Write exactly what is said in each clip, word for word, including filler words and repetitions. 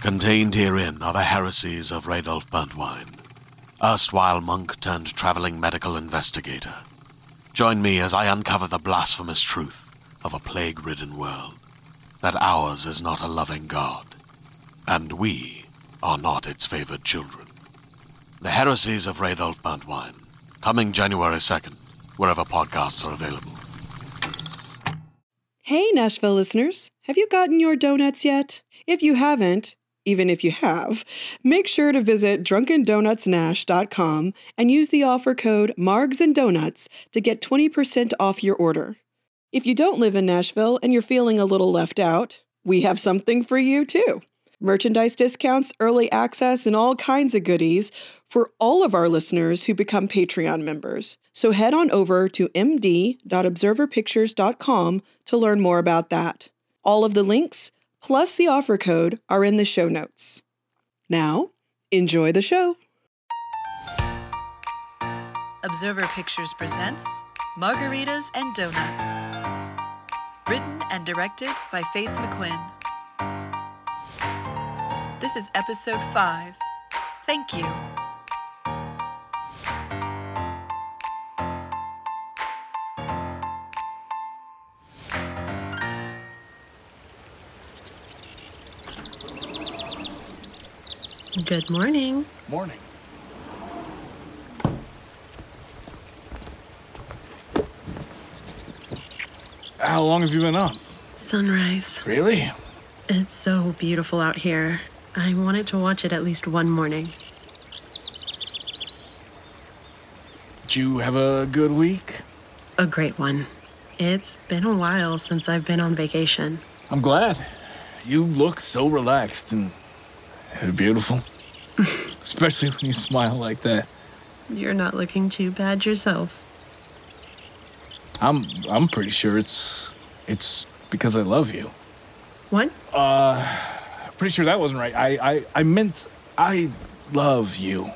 Contained herein are the heresies of Radolf Buntwine, erstwhile monk-turned-traveling medical investigator. Join me as I uncover the blasphemous truth of a plague-ridden world, that ours is not a loving God, and we are not its favored children. The heresies of Radolf Buntwine, coming January second, wherever podcasts are available. Hey, Nashville listeners, have you gotten your donuts yet? If you haven't, even if you have, make sure to visit drunken donuts nash dot com and use the offer code Margs and Donuts to get twenty percent off your order. If you don't live in Nashville and you're feeling a little left out, we have something for you too. Merchandise discounts, early access, and all kinds of goodies for all of our listeners who become Patreon members. So head on over to m d dot observer pictures dot com to learn more about that. All of the links, plus the offer code, are in the show notes. Now, enjoy the show. Observer Pictures presents Margaritas and Donuts. Written and directed by Faith McQuinn. This is episode five. Thank you. Good morning. Morning. How long have you been up? Sunrise. Really? It's so beautiful out here. I wanted to watch it at least one morning. Did you have a good week? A great one. It's been a while since I've been on vacation. I'm glad. You look so relaxed and beautiful. Especially when you smile like that. You're not looking too bad yourself. I'm I'm pretty sure it's it's because I love you. What? Uh, pretty sure that wasn't right. I, I, I meant I love you.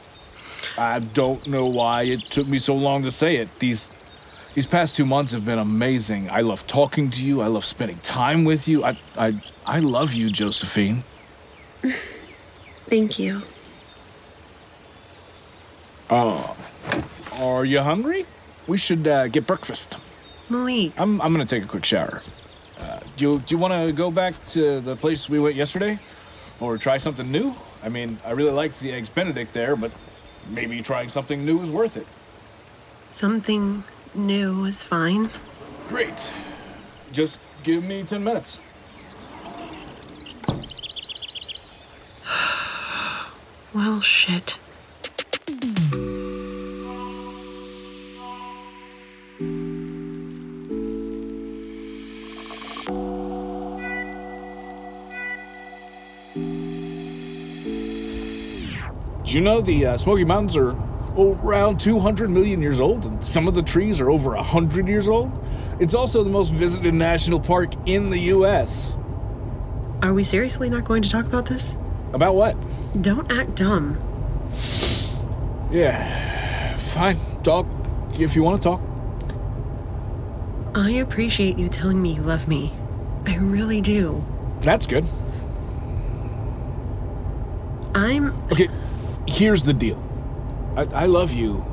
I don't know why it took me so long to say it. These these past two months have been amazing. I love talking to you. I love spending time with you. I I I love you, Josephine. Thank you. Oh, uh, are you hungry? We should uh, get breakfast. Malik. I'm I'm gonna take a quick shower. Uh, do you do you want to go back to the place we went yesterday, or try something new? I mean, I really liked the Eggs Benedict there, but maybe trying something new is worth it. Something new is fine. Great. Just give me ten minutes. Well, shit. Do you know the uh, Smoky Mountains are around two hundred million years old, and some of the trees are over one hundred years old? It's also the most visited national park in the U S. Are we seriously not going to talk about this? About what? Don't act dumb. Yeah, fine. Talk if you want to talk. I appreciate you telling me you love me. I really do. That's good. I'm... Okay, here's the deal. I, I love you.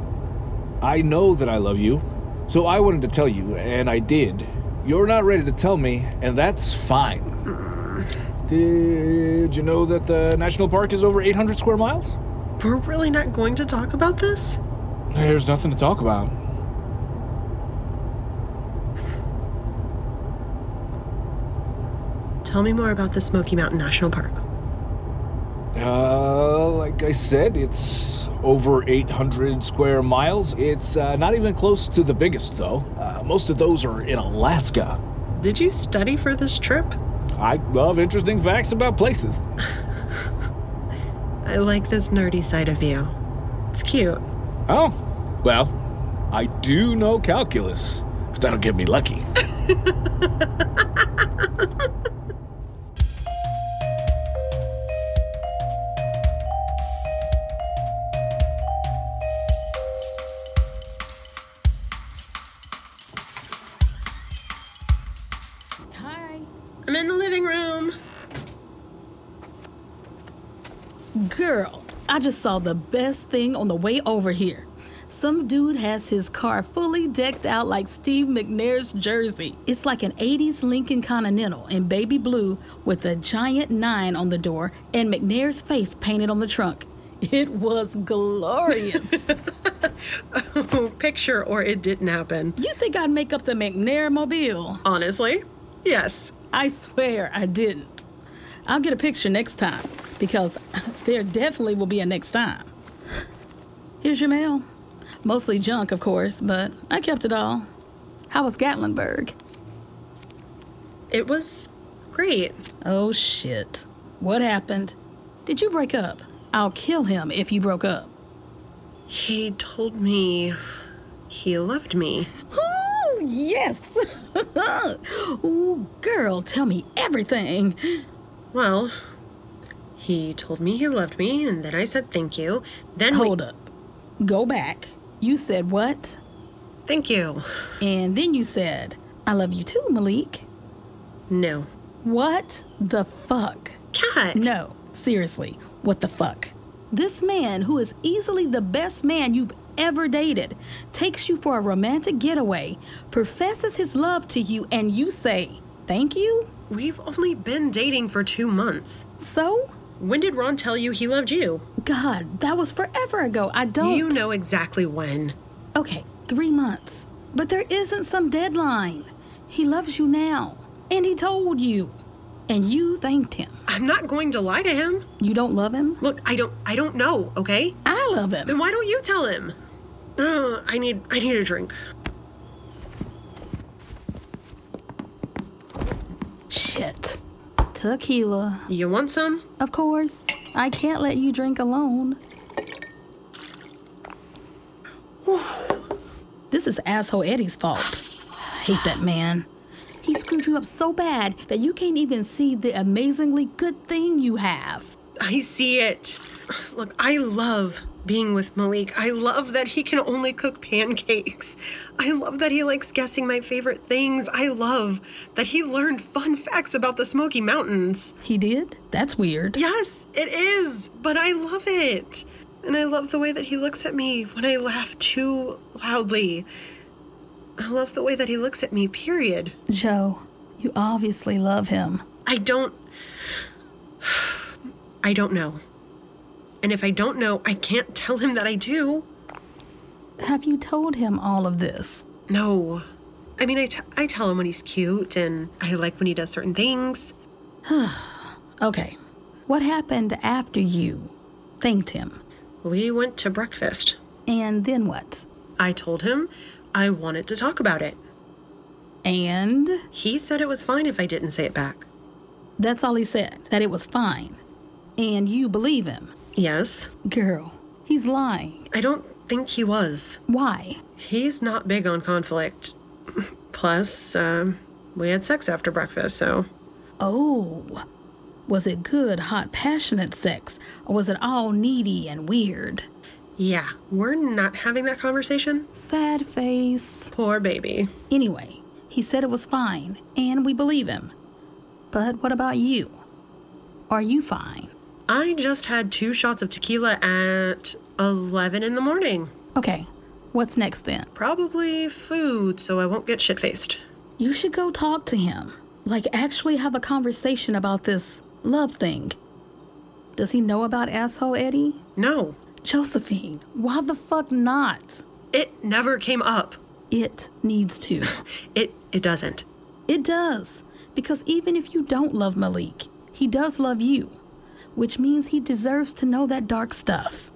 I know that I love you. So I wanted to tell you, and I did. You're not ready to tell me, and that's fine. Mm. Did you know that the national park is over eight hundred square miles? We're really not going to talk about this? There's nothing to talk about. Tell me more about the Smoky Mountain National Park. Uh, like I said, it's over eight hundred square miles. It's uh, not even close to the biggest, though. Uh, most of those are in Alaska. Did you study for this trip? I love interesting facts about places. I like this nerdy side of you. It's cute. Oh, well, I do know calculus, but that'll get me lucky. I'm in the living room. Girl, I just saw the best thing on the way over here. Some dude has his car fully decked out like Steve McNair's jersey. It's like an eighties Lincoln Continental in baby blue with a giant nine on the door and McNair's face painted on the trunk. It was glorious. Oh, picture or it didn't happen. You think I'd make up the McNair mobile? Honestly, yes. I swear I didn't. I'll get a picture next time, because there definitely will be a next time. Here's your mail. Mostly junk, of course, but I kept it all. How was Gatlinburg? It was great. Oh, shit. What happened? Did you break up? I'll kill him if you broke up. He told me he loved me. Oh, yes! Oh, girl, tell me everything. Well, he told me he loved me, and then I said thank you. Then Hold we- up. Go back. You said what? Thank you. And then you said, I love you too, Malik. No. What the fuck? Cat. No, seriously, what the fuck? This man, who is easily the best man you've ever dated, takes you for a romantic getaway, professes his love to you, and you say, thank you? We've only been dating for two months. So? When did Ron tell you he loved you? God, that was forever ago. I don't... You know exactly when. Okay, three months. But there isn't some deadline. He loves you now. And he told you. And you thanked him. I'm not going to lie to him. You don't love him? Look, I don't I don't know, okay? I love him. Then why don't you tell him? Uh, I need I need a drink. Shit. Tequila. You want some? Of course. I can't let you drink alone. Whew. This is asshole Eddie's fault. I hate that man. He screwed you up so bad that you can't even see the amazingly good thing you have. I see it. Look, I love being with Malik. I love that he can only cook pancakes. I love that he likes guessing my favorite things. I love that he learned fun facts about the Smoky Mountains. He did? That's weird. Yes, it is, but I love it. And I love the way that he looks at me when I laugh too loudly. I love the way that he looks at me, period. Joe, you obviously love him. I don't... I don't know. And if I don't know, I can't tell him that I do. Have you told him all of this? No. I mean, I, t- I tell him when he's cute, and I like when he does certain things. Okay. What happened after you thanked him? We went to breakfast. And then what? I told him... I wanted to talk about it. And? He said it was fine if I didn't say it back. That's all he said, that it was fine. And you believe him? Yes. Girl, he's lying. I don't think he was. Why? He's not big on conflict. Plus, um, we had sex after breakfast, so... Oh. Was it good, hot, passionate sex? Or was it all needy and weird? Yeah, we're not having that conversation. Sad face. Poor baby. Anyway, he said it was fine, and we believe him. But what about you? Are you fine? I just had two shots of tequila at eleven in the morning. Okay, what's next then? Probably food, so I won't get shit-faced. You should go talk to him. Like, actually have a conversation about this love thing. Does he know about asshole Eddie? No. Josephine, why the fuck not? It never came up. It needs to. it it doesn't. It does. Because even if you don't love Malik, he does love you. Which means he deserves to know that dark stuff.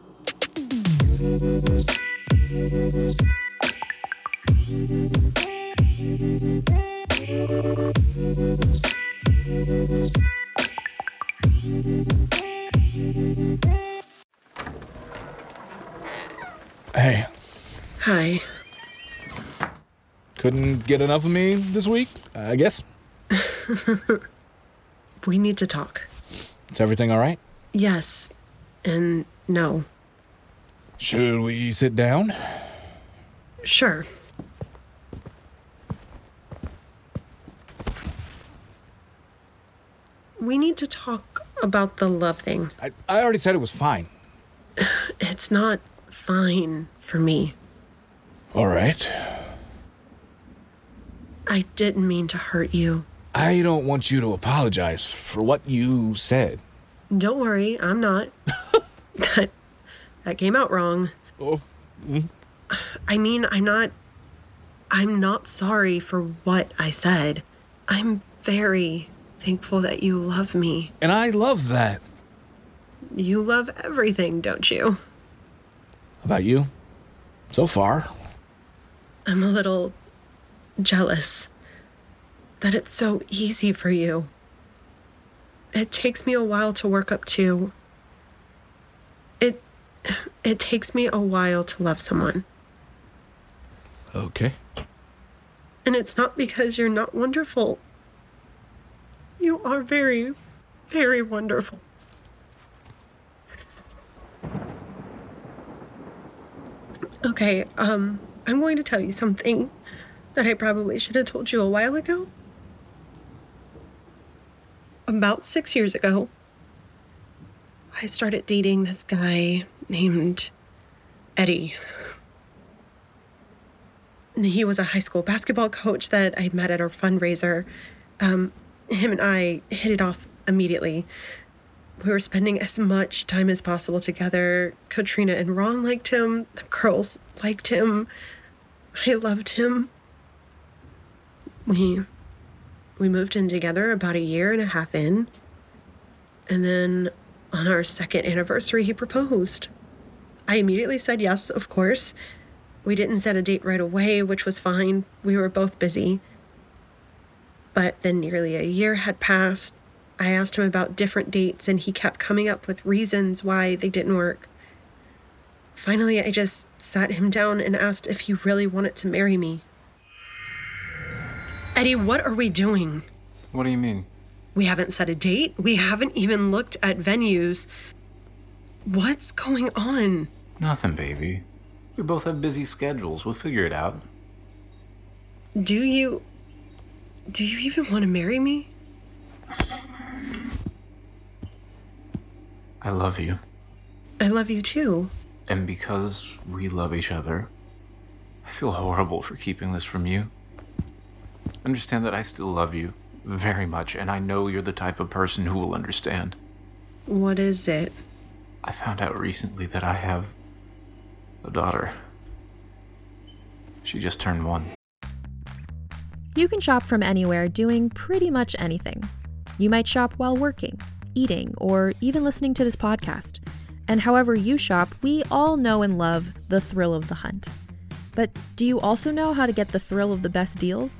Hey. Hi. Couldn't get enough of me this week, I guess? We need to talk. Is everything all right? Yes. And no. Should we sit down? Sure. We need to talk about the love thing. I, I already said it was fine. It's not fine for me. All right. I didn't mean to hurt you. I don't want you to apologize for what you said. Don't worry, I'm not. that, that came out wrong. Oh. Mm. I mean, I'm not... I'm not sorry for what I said. I'm very thankful that you love me. And I love that. You love everything, don't you? About you? So far. I'm a little jealous that it's so easy for you. It takes me a while to work up to. It it takes me a while to love someone. Okay. And it's not because you're not wonderful. You are very, very wonderful. Okay, um, I'm going to tell you something that I probably should have told you a while ago. About six years ago, I started dating this guy named Eddie. And he was a high school basketball coach that I met at our fundraiser. Um, him and I hit it off immediately. We were spending as much time as possible together. Katrina and Ron liked him. The girls liked him. I loved him. We... We moved in together about a year and a half in, and then on our second anniversary, he proposed. I immediately said yes, of course. We didn't set a date right away, which was fine. We were both busy. But then nearly a year had passed. I asked him about different dates, and he kept coming up with reasons why they didn't work. Finally, I just sat him down and asked if he really wanted to marry me. Eddie, what are we doing? What do you mean? We haven't set a date. We haven't even looked at venues. What's going on? Nothing, baby. We both have busy schedules. We'll figure it out. Do you... Do you even want to marry me? I love you. I love you too. And because we love each other, I feel horrible for keeping this from you. Understand that I still love you very much, and I know you're the type of person who will understand. What is it? I found out recently that I have a daughter. She just turned one. You can shop from anywhere doing pretty much anything. You might shop while working, eating, or even listening to this podcast. And however you shop, we all know and love the thrill of the hunt. But do you also know how to get the thrill of the best deals?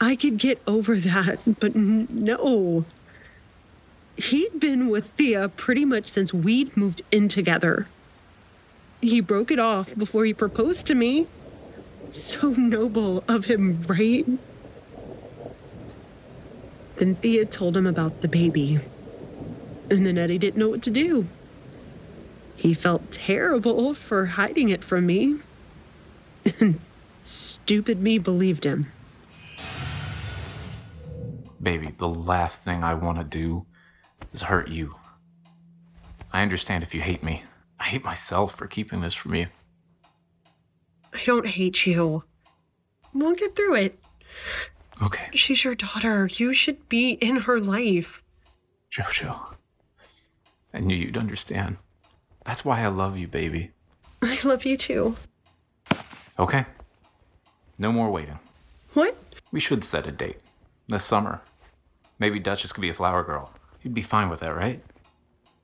I could get over that, but n- no. He'd been with Thea pretty much since we'd moved in together. He broke it off before he proposed to me. So noble of him, right? Then Thea told him about the baby. And then Eddie didn't know what to do. He felt terrible for hiding it from me. And stupid me believed him. Baby, the last thing I want to do is hurt you. I understand if you hate me. I hate myself for keeping this from you. I don't hate you. We'll get through it. Okay. She's your daughter. You should be in her life. Jojo, I knew you'd understand. That's why I love you, baby. I love you too. Okay. No more waiting. What? We should set a date. This summer. Maybe Duchess could be a flower girl. You'd be fine with that, right?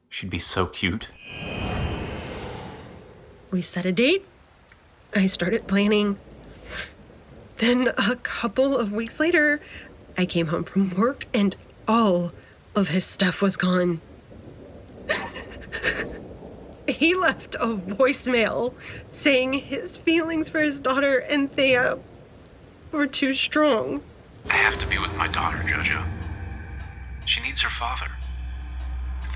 She'd be so cute. We set a date. I started planning. Then a couple of weeks later, I came home from work and all of his stuff was gone. He left a voicemail saying his feelings for his daughter and Thea were too strong. I have to be with my daughter, Jojo. She needs her father.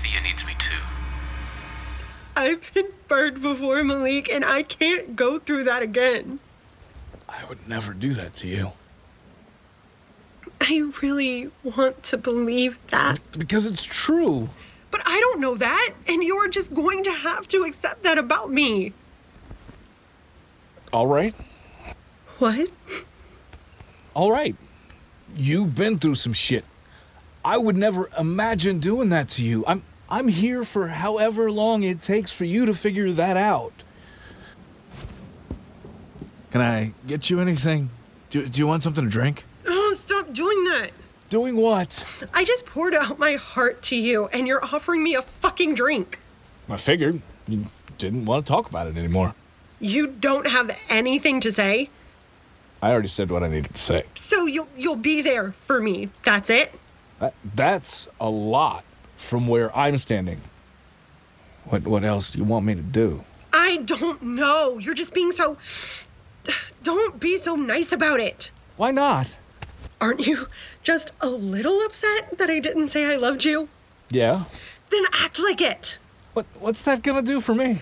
Thea needs me too. I've been burned before, Malik, and I can't go through that again. I would never do that to you. I really want to believe that. Because it's true. But I don't know that, and you're just going to have to accept that about me. All right. What? All right. You've been through some shit. I would never imagine doing that to you. I'm I'm here for however long it takes for you to figure that out. Can I get you anything? Do, do you want something to drink? Oh, stop doing that. Doing what? I just poured out my heart to you, and you're offering me a fucking drink. I figured you didn't want to talk about it anymore. You don't have anything to say? I already said what I needed to say. So you'll, you'll be there for me. That's it? That, that's a lot from where I'm standing. What, what else do you want me to do? I don't know. You're just being so... Don't be so nice about it. Why not? Aren't you just a little upset that I didn't say I loved you? Yeah. Then act like it. What? What's that gonna do for me?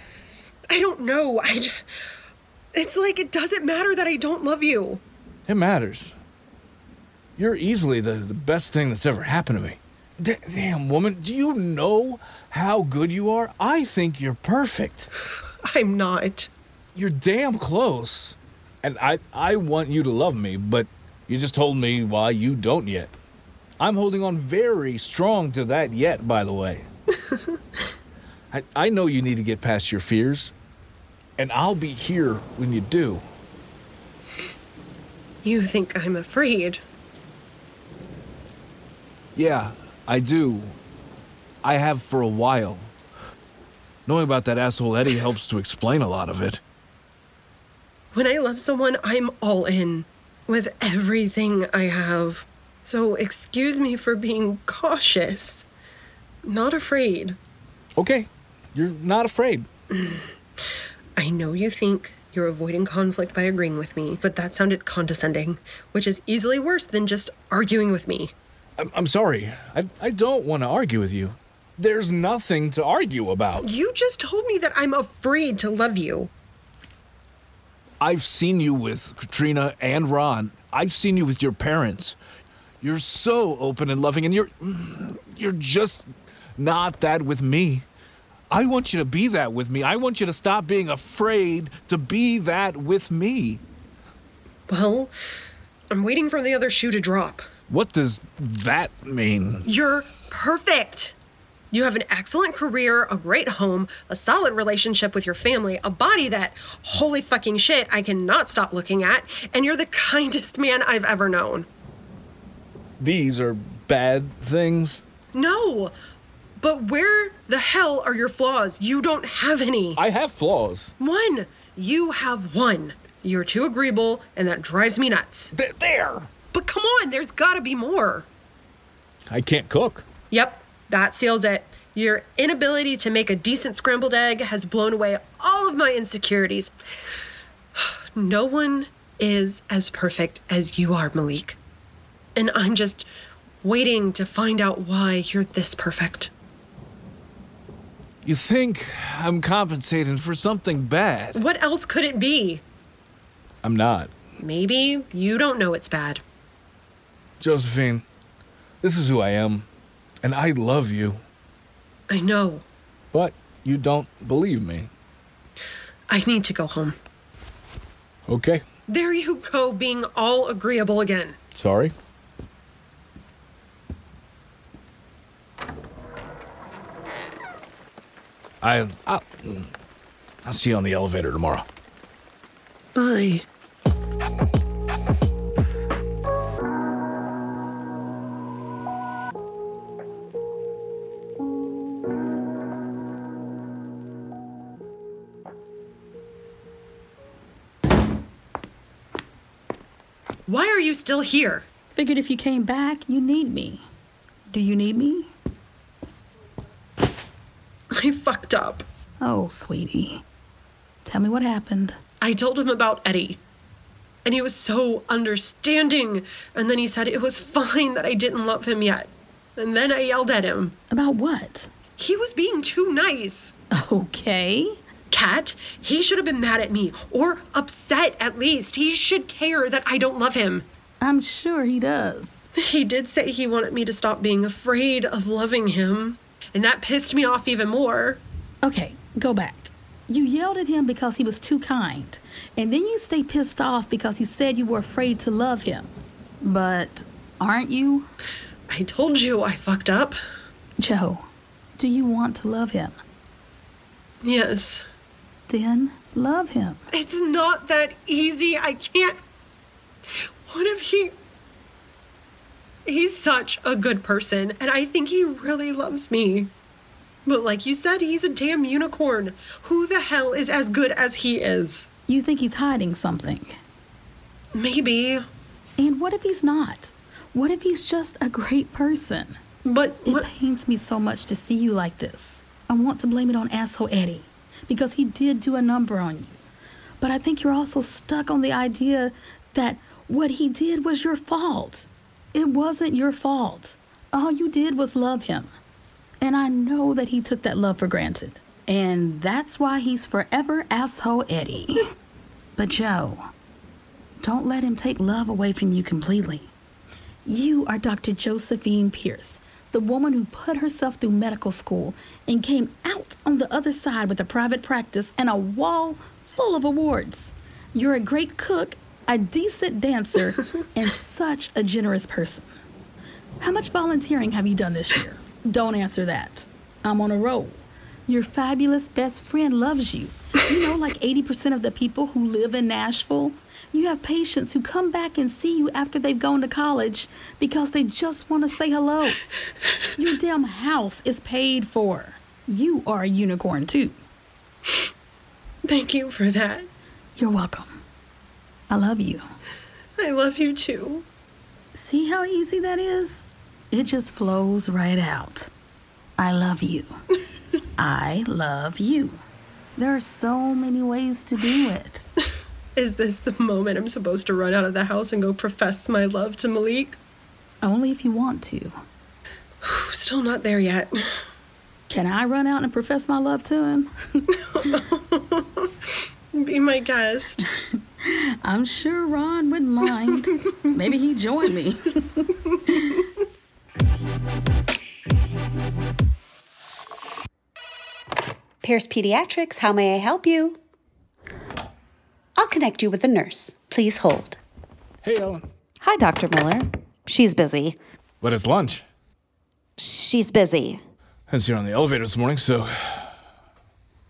I don't know. I... It's like it doesn't matter that I don't love you. It matters. You're easily the, the best thing that's ever happened to me. D- damn, woman, do you know how good you are? I think you're perfect. I'm not. You're damn close. And I, I want you to love me, but you just told me why you don't yet. I'm holding on very strong to that yet, by the way. I, I know you need to get past your fears. And I'll be here when you do. You think I'm afraid? Yeah, I do. I have for a while. Knowing about that asshole Eddie helps to explain a lot of it. When I love someone, I'm all in. With everything I have. So excuse me for being cautious. Not afraid. Okay, you're not afraid. I know you think you're avoiding conflict by agreeing with me, but that sounded condescending, which is easily worse than just arguing with me. I'm, I'm sorry. I, I don't want to argue with you. There's nothing to argue about. You just told me that I'm afraid to love you. I've seen you with Katrina and Ron. I've seen you with your parents. You're so open and loving, and you're you're just not that with me. I want you to be that with me. I want you to stop being afraid to be that with me. Well, I'm waiting for the other shoe to drop. What does that mean? You're perfect. You have an excellent career, a great home, a solid relationship with your family, a body that, holy fucking shit, I cannot stop looking at, and you're the kindest man I've ever known. These are bad things? No. But where the hell are your flaws? You don't have any. I have flaws. One. You have one. You're too agreeable, and that drives me nuts. Th- there. But come on, there's got to be more. I can't cook. Yep, that seals it. Your inability to make a decent scrambled egg has blown away all of my insecurities. No one is as perfect as you are, Malik. And I'm just waiting to find out why you're this perfect. You think I'm compensating for something bad. What else could it be? I'm not. Maybe you don't know it's bad. Josephine, This is who I am, and I love you. I know. But you don't believe me. I need to go home. Okay. There you go, being all agreeable again. Sorry. I, I'll, I'll see you on the elevator tomorrow. Bye. Why are you still here? Figured if you came back, you need me. Do you need me? I fucked up. Oh, sweetie. Tell me what happened. I told him about Eddie. And he was so understanding. And then he said it was fine that I didn't love him yet. And then I yelled at him. About what? He was being too nice. Okay. Cat, he should have been mad at me, or upset at least. He should care that I don't love him. I'm sure he does. He did say he wanted me to stop being afraid of loving him, and that pissed me off even more. Okay, go back. You yelled at him because he was too kind, and then you stay pissed off because he said you were afraid to love him. But aren't you? I told you I fucked up. Joe, do you want to love him? Yes. Then love him. It's not that easy. I can't. What if he... He's such a good person, and I think he really loves me. But like you said, he's a damn unicorn. Who the hell is as good as he is? You think he's hiding something? Maybe. And what if he's not? What if he's just a great person? But... It what? pains me so much to see you like this. I want to blame it on asshole Eddie, because he did do a number on you. But I think you're also stuck on the idea that what he did was your fault. It wasn't your fault. All you did was love him. And I know that he took that love for granted. And that's why he's forever asshole Eddie. But Joe, don't let him take love away from you completely. You are Doctor Josephine Pierce, the woman who put herself through medical school and came out on the other side with a private practice and a wall full of awards. You're a great cook, a decent dancer, and such a generous person. How much volunteering have you done this year? Don't answer that. I'm on a roll. Your fabulous best friend loves you. You know, like eighty percent of the people who live in Nashville. You have patients who come back and see you after they've gone to college because they just want to say hello. Your damn house is paid for. You are a unicorn, too. Thank you for that. You're welcome. I love you. I love you, too. See how easy that is? It just flows right out. I love you. I love you. There are so many ways to do it. Is this the moment I'm supposed to run out of the house and go profess my love to Malik? Only if you want to. Still not there yet. Can I run out and profess my love to him? Be my guest. I'm sure Ron wouldn't mind. Maybe he'd join me. Pierce Pediatrics, how may I help you? I'll connect you with a nurse. Please hold. Hey, Ellen. Hi, Doctor Miller. She's busy. But it's lunch. She's busy. I was here on the elevator this morning, so...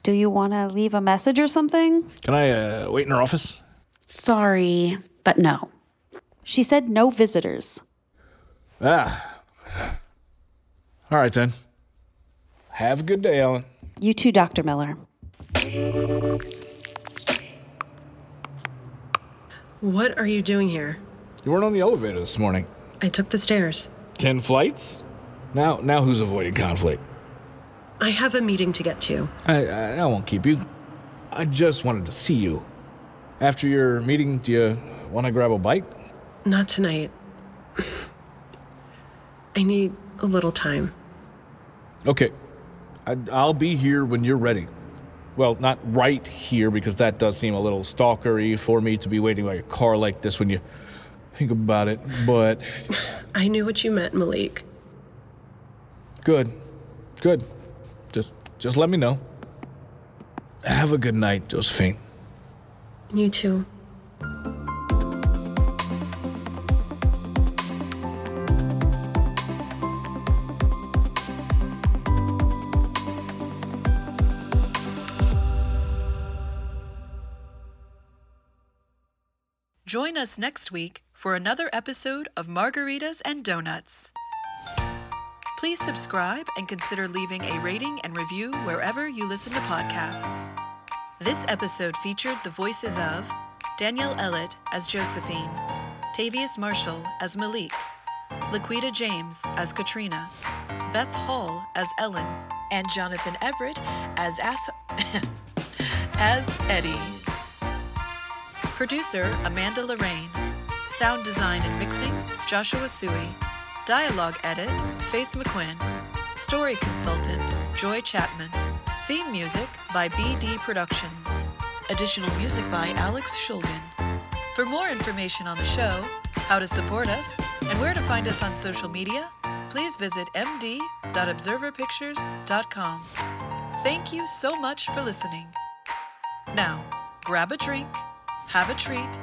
Do you want to leave a message or something? Can I uh, wait in her office? Sorry, but no. She said no visitors. Ah. All right, then. Have a good day, Ellen. You too, Doctor Miller. What are you doing here? You weren't on the elevator this morning. I took the stairs. Ten flights? Now now who's avoiding conflict? I have a meeting to get to. I, I, I won't keep you. I just wanted to see you. After your meeting, do you want to grab a bite? Not tonight. I need a little time. Okay. I, I'll be here when you're ready. Well, not right here, because that does seem a little stalkery for me to be waiting by your car like this when you think about it, but I knew what you meant, Malik. Good. Good. Just just let me know. Have a good night, Josephine. You too. Join us next week for another episode of Margaritas and Donuts. Please subscribe and consider leaving a rating and review wherever you listen to podcasts. This episode featured the voices of Danielle Ellett as Josephine, Tavius Marshall as Malik, Laquita James as Katrina, Beth Hall as Ellen, and Jonathan Everett as As, as Eddie. Producer, Amanda Lorraine. Sound design and mixing, Joshua Sui. Dialogue edit, Faith McQuinn. Story consultant, Joy Chapman. Theme music by B D Productions. Additional music by Alex Shulgin. For more information on the show, how to support us, and where to find us on social media, please visit m d dot observer pictures dot com. Thank you so much for listening. Now, grab a drink, have a treat,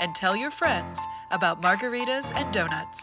and tell your friends about Margaritas and Donuts.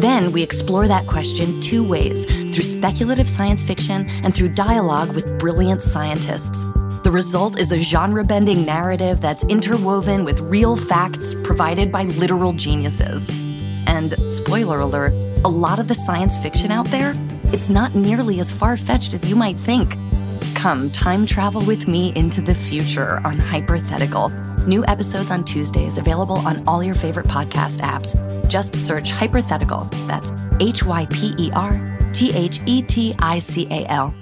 Then we explore that question two ways, through speculative science fiction and through dialogue with brilliant scientists. The result is a genre-bending narrative that's interwoven with real facts provided by literal geniuses. And, spoiler alert, a lot of the science fiction out there, it's not nearly as far-fetched as you might think. Come time travel with me into the future on Hypothetical. New episodes on Tuesdays, available on all your favorite podcast apps. Just search Hypothetical. That's H Y P E R T H E T I C A L.